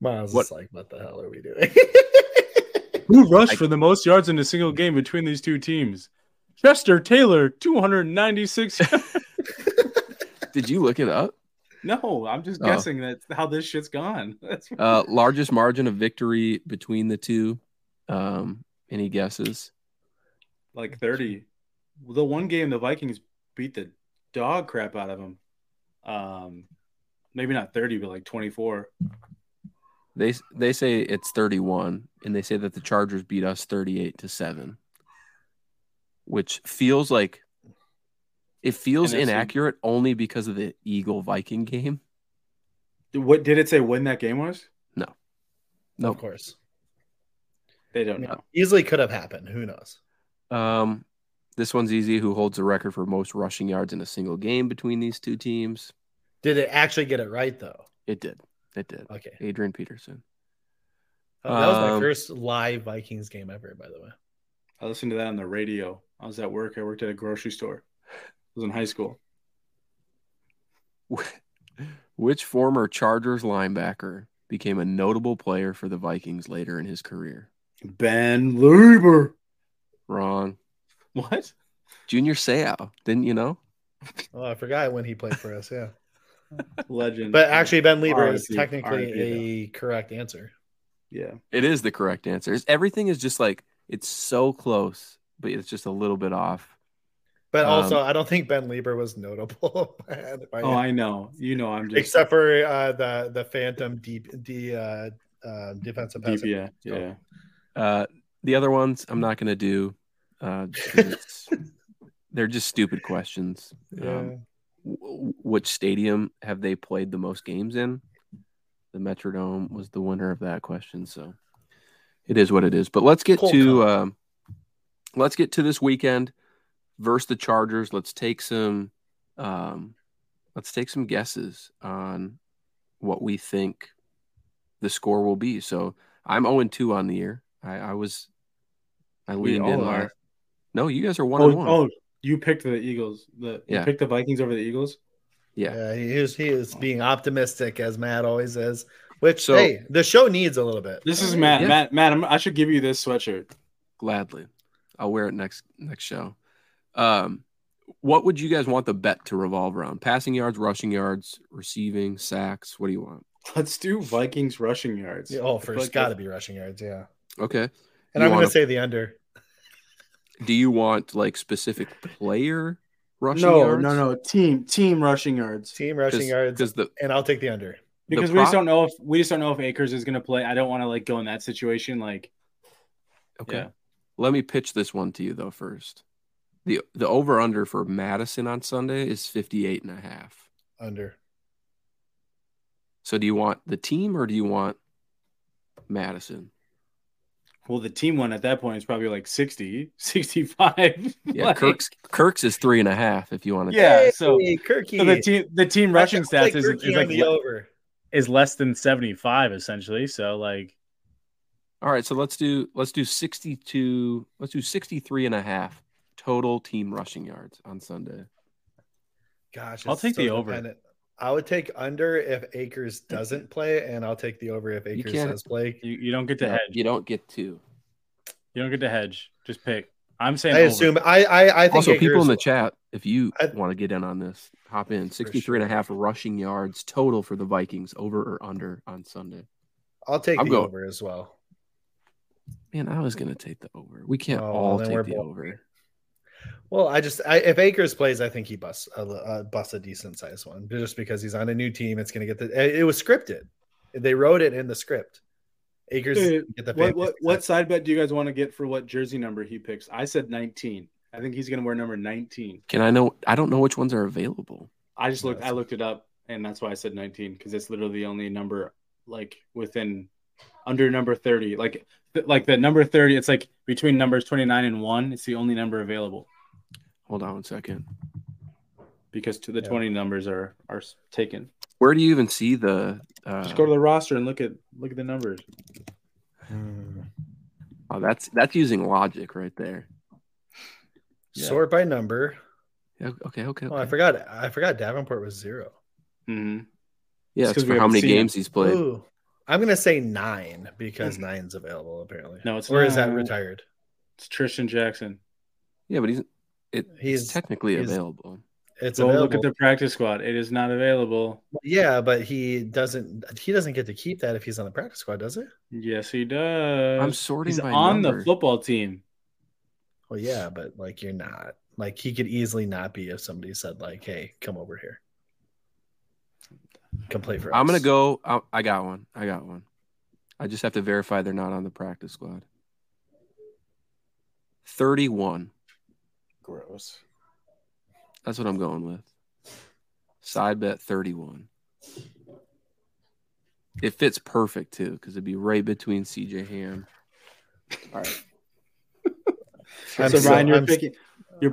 Miles is like, what the hell are we doing? Who rushed for the most yards in a single game between these two teams? Chester Taylor, 296. Did you look it up? No, I'm just guessing. That's how this shit's gone. Largest margin of victory between the two. Any guesses? Like 30. The one game the Vikings beat the dog crap out of them. Maybe not 30, but like 24. They say it's 31, and they say that the Chargers beat us 38-7, which feels like it feels inaccurate only because of the Eagle-Viking game. What did it say when that game was? No, of course they don't know. Easily could have happened. Who knows? This one's easy. Who holds the record for most rushing yards in a single game between these two teams? Did it actually get it right though? It did. It did. Okay. Adrian Peterson. That was my first live Vikings game ever, by the way. I listened to that on the radio. I was at work. I worked at a grocery store. I was in high school. Which former Chargers linebacker became a notable player for the Vikings later in his career? Ben Lieber. Wrong. What? Junior Seau. Didn't you know? Oh, I forgot when he played for us, yeah. Legend, but actually, Ben Lieber is technically a correct answer. Yeah, it is the correct answer. Everything is just like it's so close, but it's just a little bit off. But also, I don't think Ben Lieber was notable. I know. You know, I'm just... Except for the Phantom defensive pass. Yeah, yeah. The other ones, I'm not going to do. They're just stupid questions. Yeah. Which stadium have they played the most games in? The Metrodome was the winner of that question, so it is what it is. But let's get to this weekend versus the Chargers. Let's take some guesses on what we think the score will be. So I'm 0-2 on the year. I leaned in last. No, you guys are 1-1. Oh, you picked the Eagles. You picked the Vikings over the Eagles? Yeah. He is being optimistic, as Matt always is, which, the show needs a little bit. This is Matt. Yeah. Matt, I should give you this sweatshirt. Gladly. I'll wear it next show. What would you guys want the bet to revolve around? Passing yards, rushing yards, receiving, sacks? What do you want? Let's do Vikings rushing yards. Yeah, it's got to be rushing yards, yeah. Okay. And I'm going to say the under. Do you want specific player rushing yards? No. Team rushing yards. Team rushing yards. And I'll take the under because we just don't know if Akers is going to play. I don't want to go in that situation. Okay, yeah. Let me pitch this one to you though first. The over under for Madison on Sunday is 58.5. Under. So do you want the team or do you want Madison? Well, the team one at that point is probably 60, 65. Yeah, Kirk's is 3.5 if you want to. Yeah, so Kirky. So the team rushing stats is less than 75 essentially. So all right, so let's do 62. Let's do 63.5 total team rushing yards on Sunday. Gosh, I'll take the over. I would take under if Akers doesn't play, and I'll take the over if Akers does play. You don't get to hedge. You don't get to hedge. Just pick. I'm saying I over. Assume. I think also Akers, people in the chat, if you want to get in on this, hop in. 63.5 rushing yards total for the Vikings, over or under on Sunday. I'll take the over as well. Man, I was going to take the over. We can't take the over. Well, if Akers plays, I think he busts a decent sized one just because he's on a new team. It's going to get it was scripted. They wrote it in the script. Akers. Dude, get the what side bet do you guys want to get for what jersey number he picks? I said 19. I think he's going to wear number 19. Can I know? I don't know which ones are available. I just looked. I looked it up, and that's why I said 19 because it's literally the only number within under number 30. The number 30. It's between numbers 29 and 1. It's the only number available. Hold on one second. Because 20 numbers are taken. Where do you even see the just go to the roster and look at the numbers. Oh, that's using logic right there. Yeah. Sort by number. Yeah, okay. Oh, I forgot Davenport was 0. Mm-hmm. Yeah, it's for how many games he's played. Ooh. I'm going to say 9 because 9's available apparently. No, it's is that retired? It's Tristan Jackson. Yeah, but he's technically available. It's available. Look at the practice squad. It is not available. Yeah, but he doesn't get to keep that if he's on the practice squad, does he? Yes, he does. I'm sorting by on number. The football team. Well, yeah, but you're not. He could easily not be if somebody said hey, come over here. Come play for us. I'm going to go. I got one. I just have to verify they're not on the practice squad. 31. Gross. That's what I'm going with. Side bet 31. It fits perfect too, because it'd be right between CJ Ham. All right.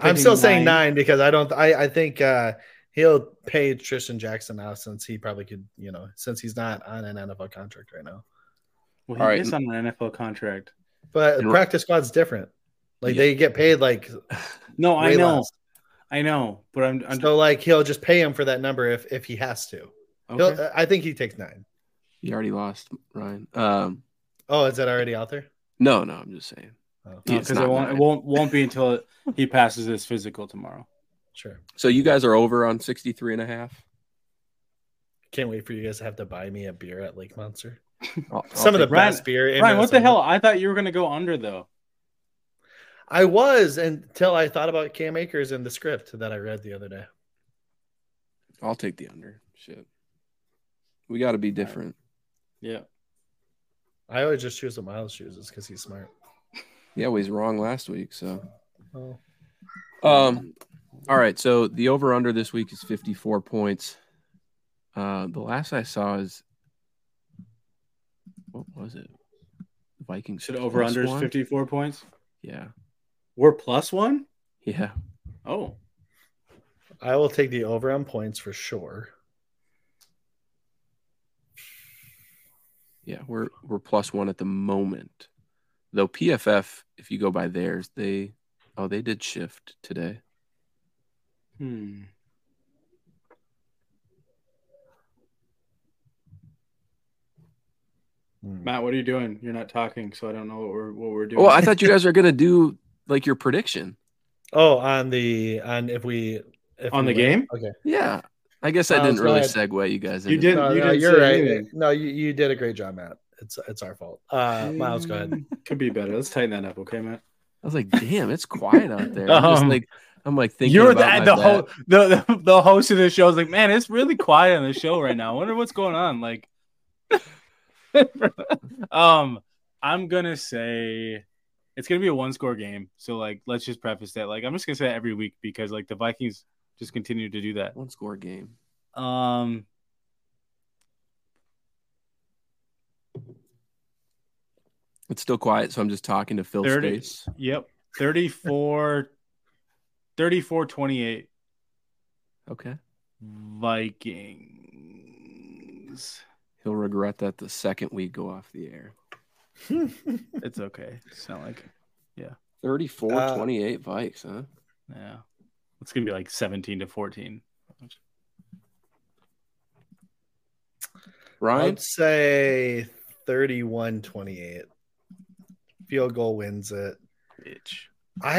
I'm still saying 9 because I think he'll pay Tristan Jackson now since he probably could, since he's not on an NFL contract right now. Well, he is on an NFL contract. But the practice squad's different. They get paid no, I know. Less. I know, but I'm so he'll just pay him for that number if he has to. Okay. I think he takes 9. You already lost, Ryan. Is that already out there? No, I'm just saying. Because it won't be until he passes his physical tomorrow. Sure. So you guys are over on 63.5. Can't wait for you guys to have to buy me a beer at Lake Monster. Some of the best beer. Ryan, what the hell? I thought you were going to go under though. I was, until I thought about Cam Akers and the script that I read the other day. I'll take the under. Shit. We got to be different. Yeah. I always just choose what Miles chooses because he's smart. Yeah, well, he's wrong last week, so. Oh. All right, so the over-under this week is 54 points. The last I saw is – what was it? Vikings. Should over-under is 54 points? Yeah. We're plus one? Yeah. Oh. I will take the over on points for sure. Yeah, we're plus one at the moment. Though PFF, if you go by theirs, they did shift today. Matt, what are you doing? You're not talking, so I don't know what we're doing. Oh, I thought you guys were gonna do like your prediction. Oh, on the game? Okay. Yeah. I guess I didn't really segue you guys. You didn't. You're right. Anything. No, you did a great job, Matt. It's our fault. Miles, go ahead. Could be better. Let's tighten that up, okay, Matt? I was like, damn, it's quiet out there. I'm like thinking. You're about the host of the show is like, man, it's really quiet on the show right now. I wonder what's going on. Like, I'm gonna say it's gonna be a 1-score game. So like, let's just preface that. Like, I'm just gonna say that every week because like the Vikings just continue to do that. 1-score game. It's still quiet, so I'm just talking to Phil space. Yep. 34-28. Okay. Vikings. He'll regret that the second we go off the air. It's okay. It's not like, yeah. 34-28 Vikes, huh? Yeah. It's going to be like 17-14. Ryan? I'd say 31-28. Field goal wins it. Bitch. I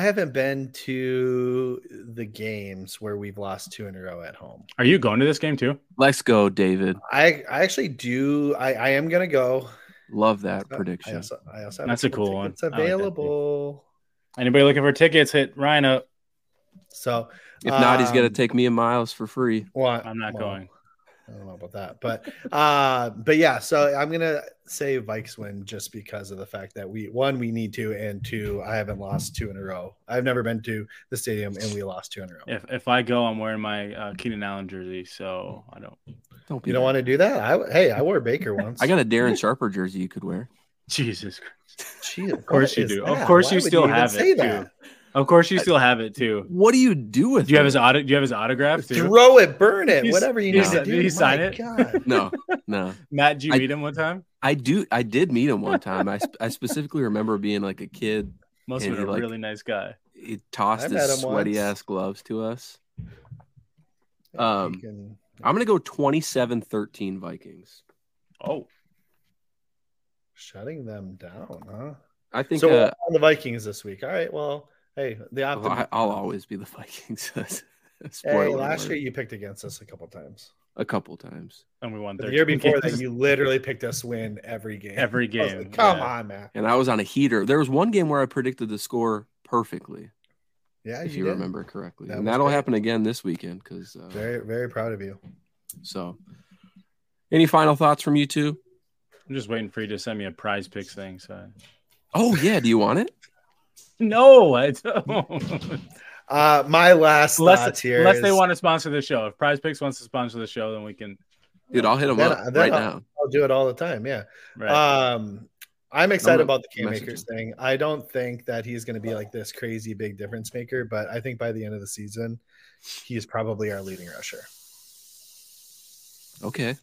haven't been to the games where we've lost 2 in a row at home. Are you going to this game too? Let's go, David. I actually do. I am going to go. Love that prediction. I also that's a cool one. It's available. Anybody looking for tickets, hit Ryan up. So if not, he's going to take me and Miles for free. Well, I'm not going. I don't know about that, but yeah. So I'm going to say Vikes win just because of the fact that we need to, and 2, I haven't lost 2 in a row. I've never been to the stadium and we lost 2 in a row. If I go, I'm wearing my Keenan Allen jersey. So I don't you don't want to do that. I wore Baker once. I got a Darren Sharper jersey you could wear. Jesus Christ. Jeez, of course you do. That? Of course you still have it too. Of course you still have it too. What do you do with it? Do you have his autograph too? Throw it, burn it, whatever you need to do. Did he sign it? God. No. Matt, did you meet him one time? I did meet him one time. I specifically remember being like a kid. Must have been a really nice guy. He tossed his sweaty ass gloves to us. I'm gonna go 27-13 Vikings. Oh. Shutting them down, huh? I think so. On the Vikings this week. All right. Well, hey, I'll always be the Vikings. Hey, last year you picked against us a couple times, and we won. The year before that, you literally picked us win every game. Like, come on, man! And I was on a heater. There was one game where I predicted the score perfectly. Yeah, if you remember correctly, and that'll happen again this weekend because very, very proud of you. So, any final thoughts from you two? I'm just waiting for you to send me a prize picks thing. So. Oh, yeah. Do you want it? No, I don't. My last thoughts here. Unless they want to sponsor the show. If Prize Picks wants to sponsor the show, then we can. Dude, I'll hit them up right now. I'll do it all the time. Yeah. Right. I'm excited about the Cam Akers thing. I don't think that he's going to be like this crazy big difference maker, but I think by the end of the season, he's probably our leading rusher. Okay.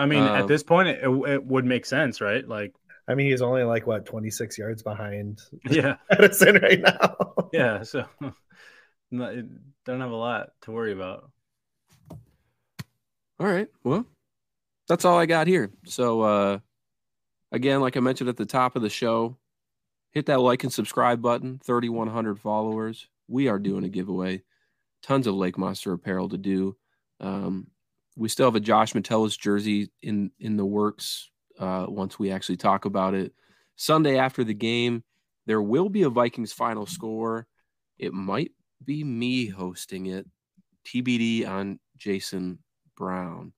I mean, at this point, it would make sense, right? Like, I mean, he's only like 26 yards behind Madison right now. Yeah, so don't have a lot to worry about. All right, well, that's all I got here. So, again, like I mentioned at the top of the show, hit that like and subscribe button. 3,100 followers. We are doing a giveaway. Tons of Lake Monster apparel to do. We still have a Josh Metellus jersey in the works once we actually talk about it. Sunday after the game, there will be a Vikings final score. It might be me hosting it. TBD on Jason Brown.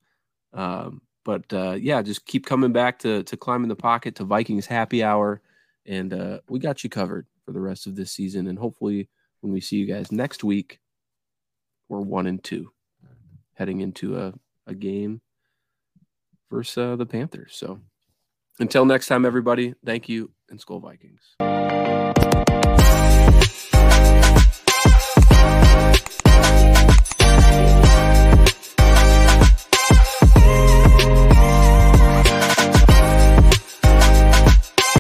But just keep coming back to Climbing the Pocket, to Vikings Happy Hour. And we got you covered for the rest of this season. And hopefully when we see you guys next week, we're 1-2 heading into a game versus the Panthers. So until next time, everybody, thank you and Skol Vikings.